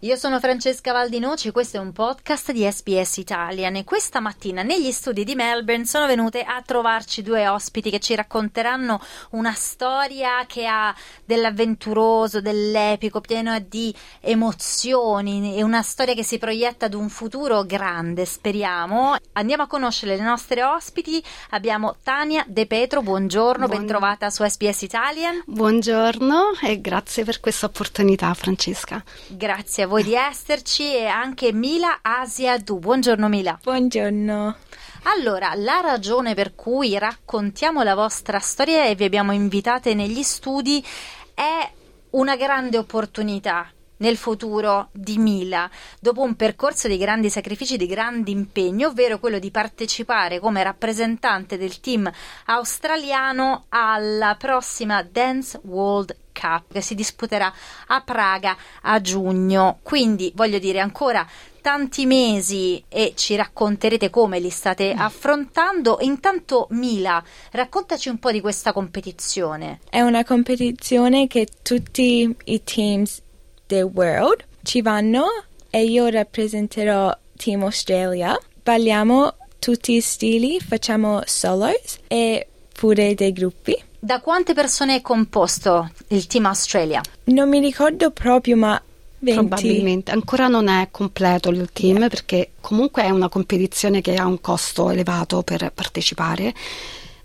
Io sono Francesca Valdinoci e questo è un podcast di SBS Italian e questa mattina negli studi di Melbourne sono venute a trovarci due ospiti che ci racconteranno una storia che ha dell'avventuroso, dell'epico, pieno di emozioni, e una storia che si proietta ad un futuro grande, speriamo. Andiamo a conoscere le nostre ospiti. Abbiamo Tania De Petro, buongiorno, bentrovata su SBS Italian. Buongiorno e grazie per questa opportunità, Francesca. Grazie a voi di esserci, e anche Mila Aziadou. Buongiorno Mila. Buongiorno. Allora, la ragione per cui raccontiamo la vostra storia e vi abbiamo invitate negli studi è una grande opportunità nel futuro di Mila, dopo un percorso di grandi sacrifici, di grande impegno, ovvero quello di partecipare come rappresentante del team australiano alla prossima Dance World Cup che si disputerà a Praga a giugno. Quindi, voglio dire, ancora tanti mesi e ci racconterete come li state affrontando. Intanto Mila, raccontaci un po' di questa competizione. È una competizione che tutti i teams del world ci vanno e io rappresenterò Team Australia. Balliamo tutti i stili, facciamo solos e pure dei gruppi. Da quante persone è composto il Team Australia? Non mi ricordo proprio, ma 20. Probabilmente ancora non è completo il team, perché comunque è una competizione che ha un costo elevato per partecipare.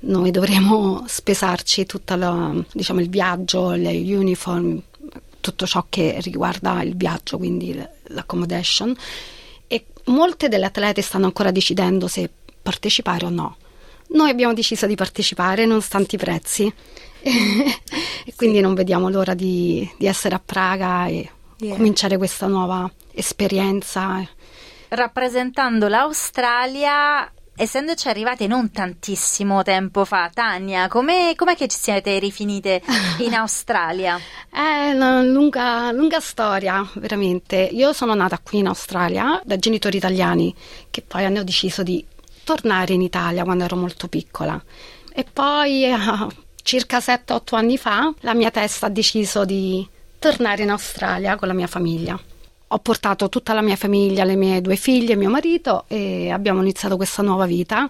Noi dovremo spesarci tutta la, diciamo, il viaggio, gli uniform, tutto ciò che riguarda il viaggio, quindi l'accommodation, e molte delle atlete stanno ancora decidendo se partecipare o no. Noi abbiamo deciso di partecipare nonostante i prezzi e quindi non vediamo l'ora di essere a Praga e cominciare questa nuova esperienza. Rappresentando l'Australia, essendoci arrivate non tantissimo tempo fa, Tania, com'è che ci siete rifinite in Australia? È una lunga storia, veramente. Io sono nata qui in Australia da genitori italiani che poi hanno deciso di tornare in Italia quando ero molto piccola, e poi circa 7-8 anni fa la mia testa ha deciso di tornare in Australia con la mia famiglia. Ho portato tutta la mia famiglia, le mie due figlie, mio marito, e abbiamo iniziato questa nuova vita.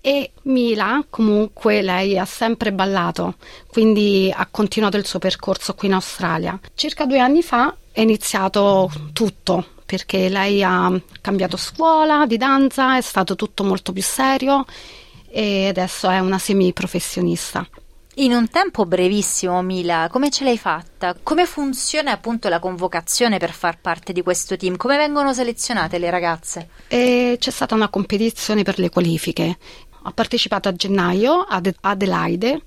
E Mila, comunque, lei ha sempre ballato, quindi ha continuato il suo percorso qui in Australia. Circa 2 anni fa è iniziato tutto, perché lei ha cambiato scuola di danza, è stato tutto molto più serio e adesso è una semiprofessionista. In un tempo brevissimo, Mila, come ce l'hai fatta? Come funziona appunto la convocazione per far parte di questo team? Come vengono selezionate le ragazze? C'è stata una competizione per le qualifiche. Ha partecipato a gennaio ad Adelaide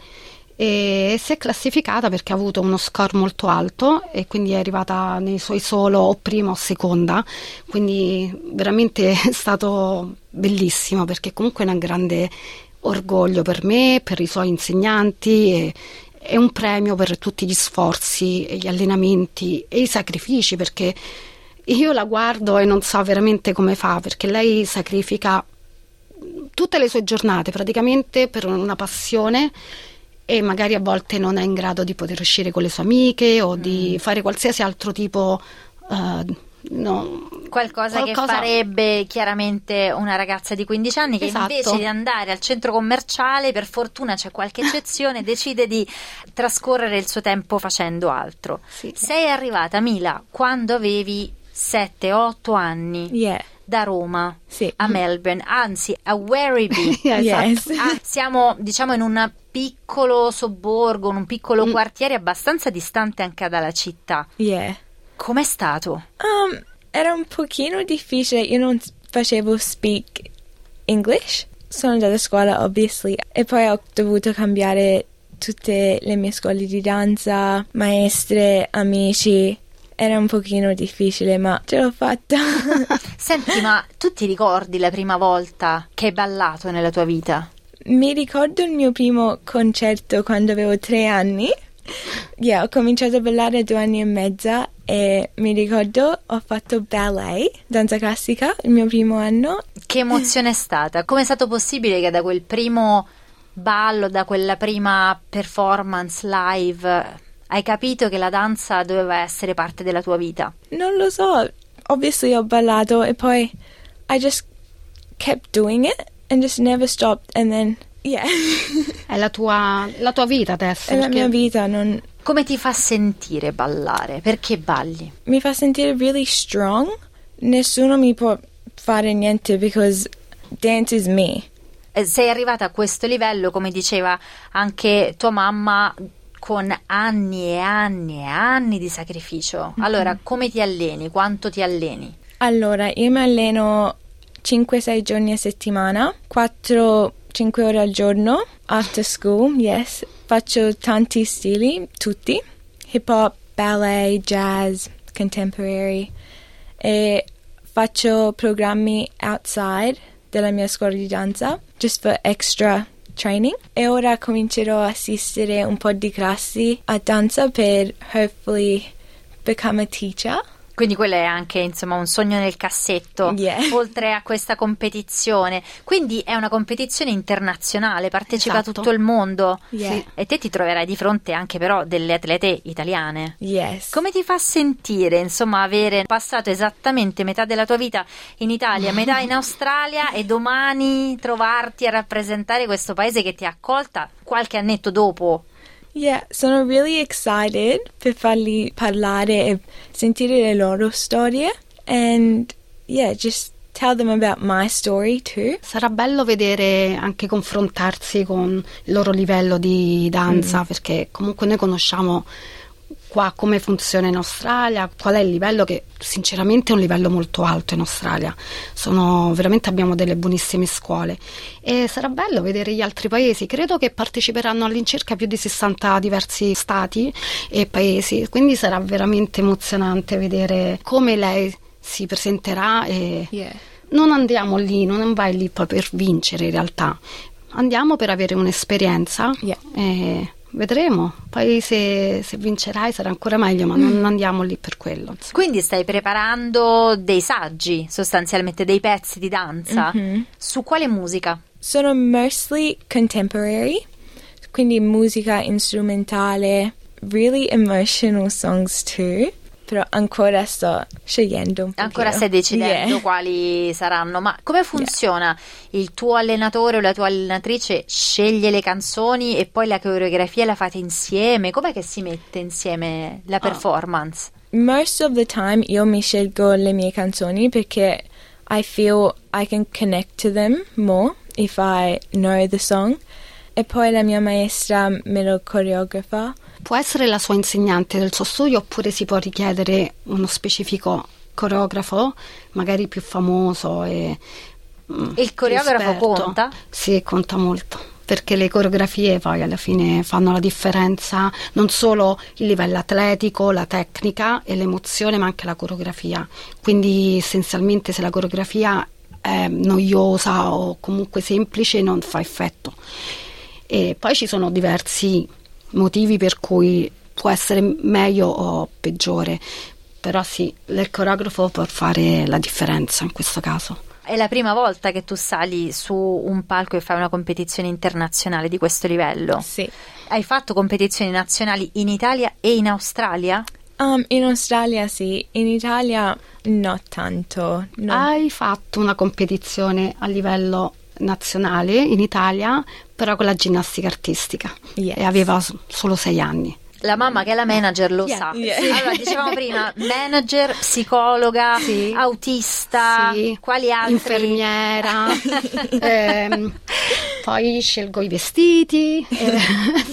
e si è classificata perché ha avuto uno score molto alto e quindi è arrivata nei suoi solo o prima o seconda, quindi veramente è stato bellissimo, perché comunque è una grande orgoglio per me, per i suoi insegnanti, e è un premio per tutti gli sforzi e gli allenamenti e i sacrifici, perché io la guardo e non so veramente come fa, perché lei sacrifica tutte le sue giornate praticamente per una passione, e magari a volte non è in grado di poter uscire con le sue amiche o di fare qualsiasi altro tipo no, qualcosa che farebbe chiaramente una ragazza di 15 anni che invece di andare al centro commerciale, per fortuna c'è qualche eccezione, decide di trascorrere il suo tempo facendo altro. Sei arrivata, Mila, quando avevi 7-8 anni da Roma a Melbourne, anzi a Werribee. Siamo, diciamo, in un piccolo sobborgo, in un piccolo quartiere abbastanza distante anche dalla città. Com'è stato? Era un pochino difficile, io non facevo speak English, sono andata a scuola obviously, e poi ho dovuto cambiare tutte le mie scuole di danza, maestre, amici. Era un pochino difficile, ma ce l'ho fatta. Senti, ma tu ti ricordi la prima volta che hai ballato nella tua vita? Mi ricordo il mio primo concerto quando avevo 3 anni. Ho cominciato a ballare a 2 anni e mezzo e mi ricordo ho fatto ballet, danza classica, il mio primo anno. Che emozione è stata? Come è stato possibile che da quel primo ballo, da quella prima performance live, hai capito che la danza doveva essere parte della tua vita? Non lo so, obviously ho ballato e poi I just kept doing it and just never stopped and then yeah. È la tua vita adesso. È la mia vita, non... Come ti fa sentire ballare? Perché balli? Mi fa sentire really strong. Nessuno mi può fare niente because dance is me. Sei arrivata a questo livello, come diceva anche tua mamma, con anni e anni e anni di sacrificio. Allora, come ti alleni? Quanto ti alleni? Allora, io mi alleno 5-6 giorni a settimana, 4-5 ore al giorno, after school, yes. Faccio tanti stili, tutti, hip hop, ballet, jazz, contemporary, e faccio programmi outside della mia scuola di danza, just for extra training. E ora comincerò a assistere un po' di classi a danza per hopefully become a teacher. Quindi quello è anche, insomma, un sogno nel cassetto, yeah. Oltre a questa competizione. Quindi è una competizione internazionale, partecipa esatto. Tutto il mondo, yeah. Sì. E te ti troverai di fronte anche però delle atlete italiane. Yes. Come ti fa sentire, insomma, avere passato esattamente metà della tua vita in Italia, metà in Australia e domani trovarti a rappresentare questo paese che ti ha accolta qualche annetto dopo? Yeah, sono really excited per farli parlare e sentire le loro storie and yeah, just tell them about my story too. Sarà bello vedere anche confrontarsi con il loro livello di danza, perché comunque noi conosciamo qua come funziona in Australia, qual è il livello, che sinceramente è un livello molto alto in Australia. Veramente abbiamo delle buonissime scuole e sarà bello vedere gli altri paesi. Credo che parteciperanno all'incirca più di 60 diversi stati e paesi, quindi sarà veramente emozionante vedere come lei si presenterà e yeah. Non andiamo lì, non vai lì poi per vincere in realtà, andiamo per avere un'esperienza, yeah. E vedremo, poi se vincerai sarà ancora meglio, ma non andiamo lì per quello. Quindi stai preparando dei saggi, sostanzialmente dei pezzi di danza, su quale musica? Sono mostly contemporary, quindi musica strumentale, really emotional songs too. Però ancora sto scegliendo un po'. Ancora stai decidendo, yeah. Quali saranno. Ma come funziona? Yeah. Il tuo allenatore o la tua allenatrice sceglie le canzoni e poi la coreografia la fate insieme? Com'è che si mette insieme la performance? Most of the time io mi scelgo le mie canzoni perché I feel I can connect to them more if I know the song. E poi la mia maestra me lo coreografa. Può essere la sua insegnante del suo studio, oppure si può richiedere uno specifico coreografo, magari più famoso. Il coreografo esperto. Conta? Sì, conta molto, perché le coreografie poi alla fine fanno la differenza, non solo il livello atletico, la tecnica e l'emozione, ma anche la coreografia. Quindi essenzialmente se la coreografia è noiosa o comunque semplice non fa effetto. E poi ci sono diversi motivi per cui può essere meglio o peggiore, però sì, il coreografo può fare la differenza in questo caso. È la prima volta che tu sali su un palco e fai una competizione internazionale di questo livello? Sì. Hai fatto competizioni nazionali in Italia e in Australia? In Australia sì, in Italia no tanto. No. Hai fatto una competizione a livello nazionale in Italia, però con la ginnastica artistica, yes. E aveva solo 6 anni. La mamma che è la manager lo sa, yeah. Allora, dicevamo prima manager, psicologa, sì. Autista, sì. Quali altri? Infermiera. Poi scelgo i vestiti,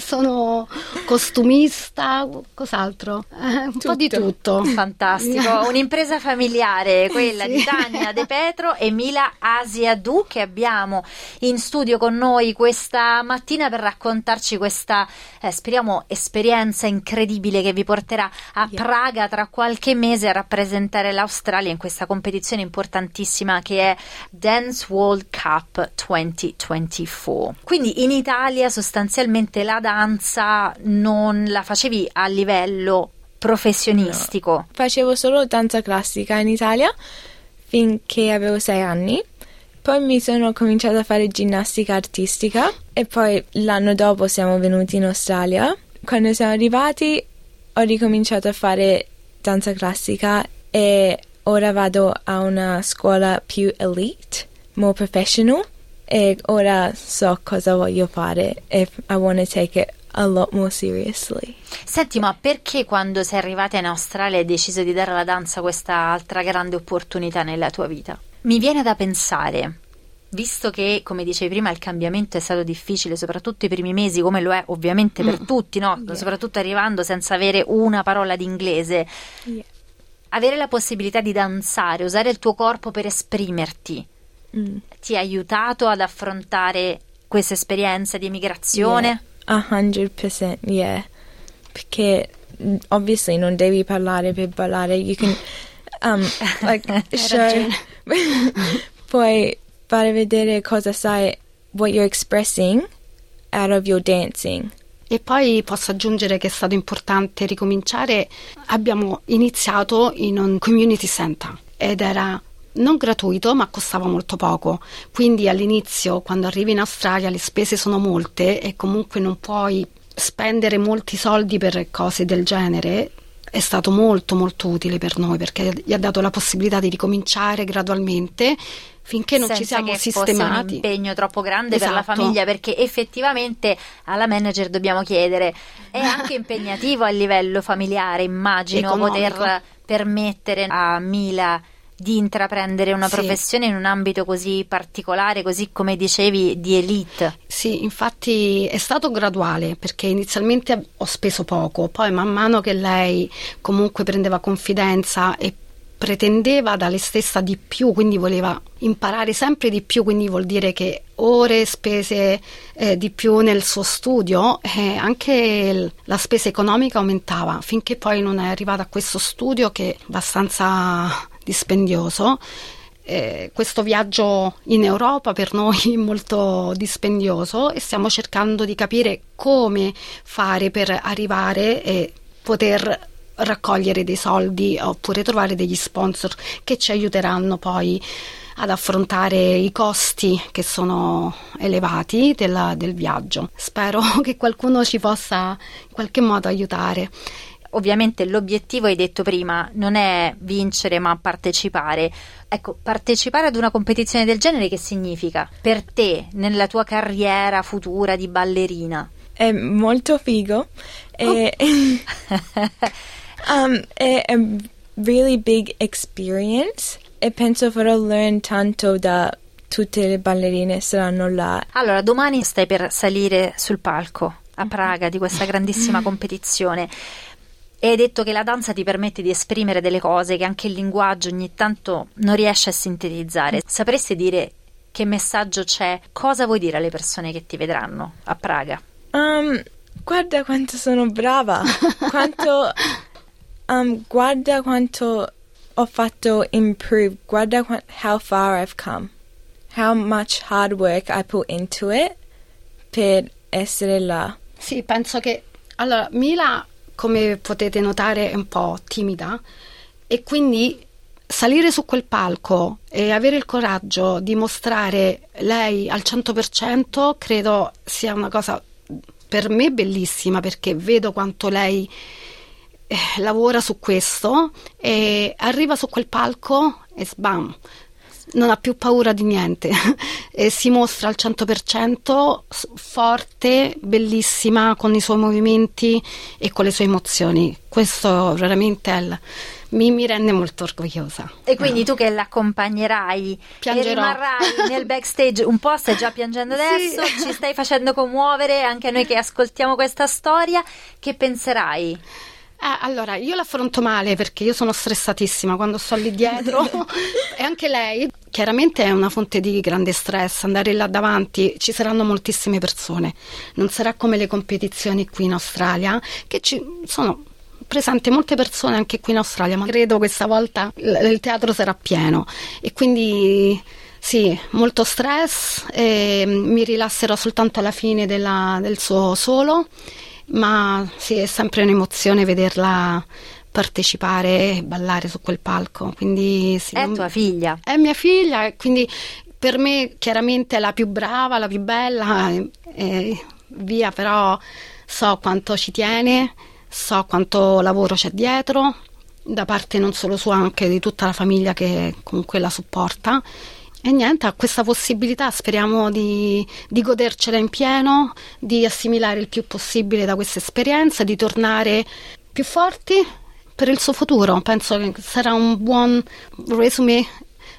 sono costumista, cos'altro? Un po' di tutto. Fantastico, un'impresa familiare quella, sì. Di Tania De Petro e Mila Aziadou, che abbiamo in studio con noi questa mattina per raccontarci questa, speriamo, esperienza incredibile che vi porterà a Praga tra qualche mese a rappresentare l'Australia in questa competizione importantissima che è Dance World Cup 2024. fu. Quindi in Italia sostanzialmente la danza non la facevi a livello professionistico? No. Facevo solo danza classica in Italia finché avevo 6 anni. Poi mi sono cominciata a fare ginnastica artistica e poi l'anno dopo siamo venuti in Australia. Quando siamo arrivati ho ricominciato a fare danza classica e ora vado a una scuola più elite, more professional, e ora so cosa voglio fare e I want to take it a lot more seriously. Senti, ma perché quando sei arrivata in Australia hai deciso di dare alla danza questa altra grande opportunità nella tua vita? Mi viene da pensare, visto che, come dicevi prima, il cambiamento è stato difficile, soprattutto i primi mesi, come lo è ovviamente per tutti, no? Yeah. Soprattutto arrivando senza avere una parola di inglese. Yeah. Avere la possibilità di danzare, usare il tuo corpo per esprimerti, ti ha aiutato ad affrontare questa esperienza di emigrazione? Yeah. 100%, yeah. Perché, ovviously, non devi parlare per ballare, you can... like, show, puoi fare vedere cosa sai, what you're expressing out of your dancing. E poi posso aggiungere che è stato importante ricominciare. Abbiamo iniziato in un community center ed era non gratuito ma costava molto poco, quindi all'inizio quando arrivi in Australia le spese sono molte e comunque non puoi spendere molti soldi per cose del genere. È stato molto molto utile per noi perché gli ha dato la possibilità di ricominciare gradualmente finché non ci siamo sistemati. Senza che fosse un impegno troppo grande, esatto, per la famiglia, perché effettivamente alla manager dobbiamo chiedere, è anche impegnativo a livello familiare, immagino, economico, poter permettere a Mila di intraprendere una professione in un ambito così particolare, così come dicevi, di elite. Sì, infatti è stato graduale perché inizialmente ho speso poco, poi man mano che lei comunque prendeva confidenza e pretendeva da lei stessa di più, quindi voleva imparare sempre di più, quindi vuol dire che ore spese di più nel suo studio, anche la spesa economica aumentava, finché poi non è arrivata a questo studio che è abbastanza dispendioso. Questo viaggio in Europa per noi è molto dispendioso e stiamo cercando di capire come fare per arrivare e poter raccogliere dei soldi oppure trovare degli sponsor che ci aiuteranno poi ad affrontare i costi che sono elevati del viaggio. Spero che qualcuno ci possa in qualche modo aiutare. Ovviamente l'obiettivo, hai detto prima, non è vincere ma partecipare. Ecco, partecipare ad una competizione del genere che significa per te nella tua carriera futura di ballerina? È molto figo. È a really big experience e penso farò learn tanto da tutte le ballerine saranno là. Allora, domani stai per salire sul palco a Praga di questa grandissima competizione. E hai detto che la danza ti permette di esprimere delle cose che anche il linguaggio ogni tanto non riesce a sintetizzare. Sapresti dire che messaggio c'è? Cosa vuoi dire alle persone che ti vedranno a Praga? Guarda quanto sono brava, guarda quanto ho fatto improve, guarda how far I've come, how much hard work I put into it per essere là. Sì, penso che... Allora, Mila... come potete notare è un po' timida e quindi salire su quel palco e avere il coraggio di mostrare lei al 100% credo sia una cosa per me bellissima, perché vedo quanto lei lavora su questo e arriva su quel palco e sbam, non ha più paura di niente e si mostra al 100% forte, bellissima con i suoi movimenti e con le sue emozioni. Questo veramente mi rende molto orgogliosa. E quindi tu che l'accompagnerai, piangerò, e rimarrai nel backstage un po', stai già piangendo adesso, sì, ci stai facendo commuovere anche noi che ascoltiamo questa storia. Che penserai? Allora, io l'affronto male perché io sono stressatissima quando sto lì dietro e anche lei. Chiaramente è una fonte di grande stress andare là davanti, ci saranno moltissime persone, non sarà come le competizioni qui in Australia che ci sono presente molte persone anche qui in Australia, ma credo questa volta il teatro sarà pieno e quindi sì, molto stress, e mi rilasserò soltanto alla fine del suo solo, ma sì, è sempre un'emozione vederla partecipare e ballare su quel palco. Quindi sì, è tua figlia? È mia figlia, quindi per me chiaramente è la più brava, la più bella e via, però so quanto ci tiene, so quanto lavoro c'è dietro da parte non solo sua, anche di tutta la famiglia che comunque la supporta. E niente, ha questa possibilità, speriamo di godercela in pieno, di assimilare il più possibile da questa esperienza, di tornare più forti per il suo futuro. Penso che sarà un buon resume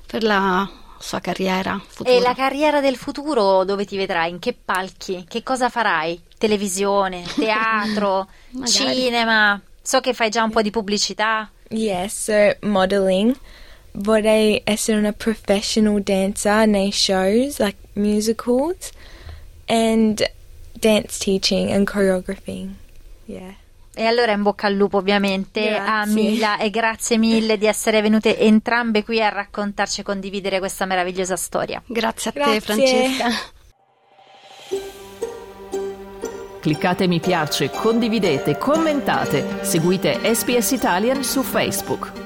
per la sua carriera futura. E la carriera del futuro dove ti vedrai? In che palchi? Che cosa farai? Televisione, teatro, cinema? So che fai già un po' di pubblicità. Yes, modeling. Vorrei essere una professional dancer nei shows, like musicals, and dance teaching and choreographing. Yeah. E allora in bocca al lupo ovviamente a Mila, e grazie mille di essere venute entrambe qui a raccontarci e condividere questa meravigliosa storia. Grazie a te Francesca. Cliccate mi piace, condividete, commentate, seguite SBS Italian su Facebook.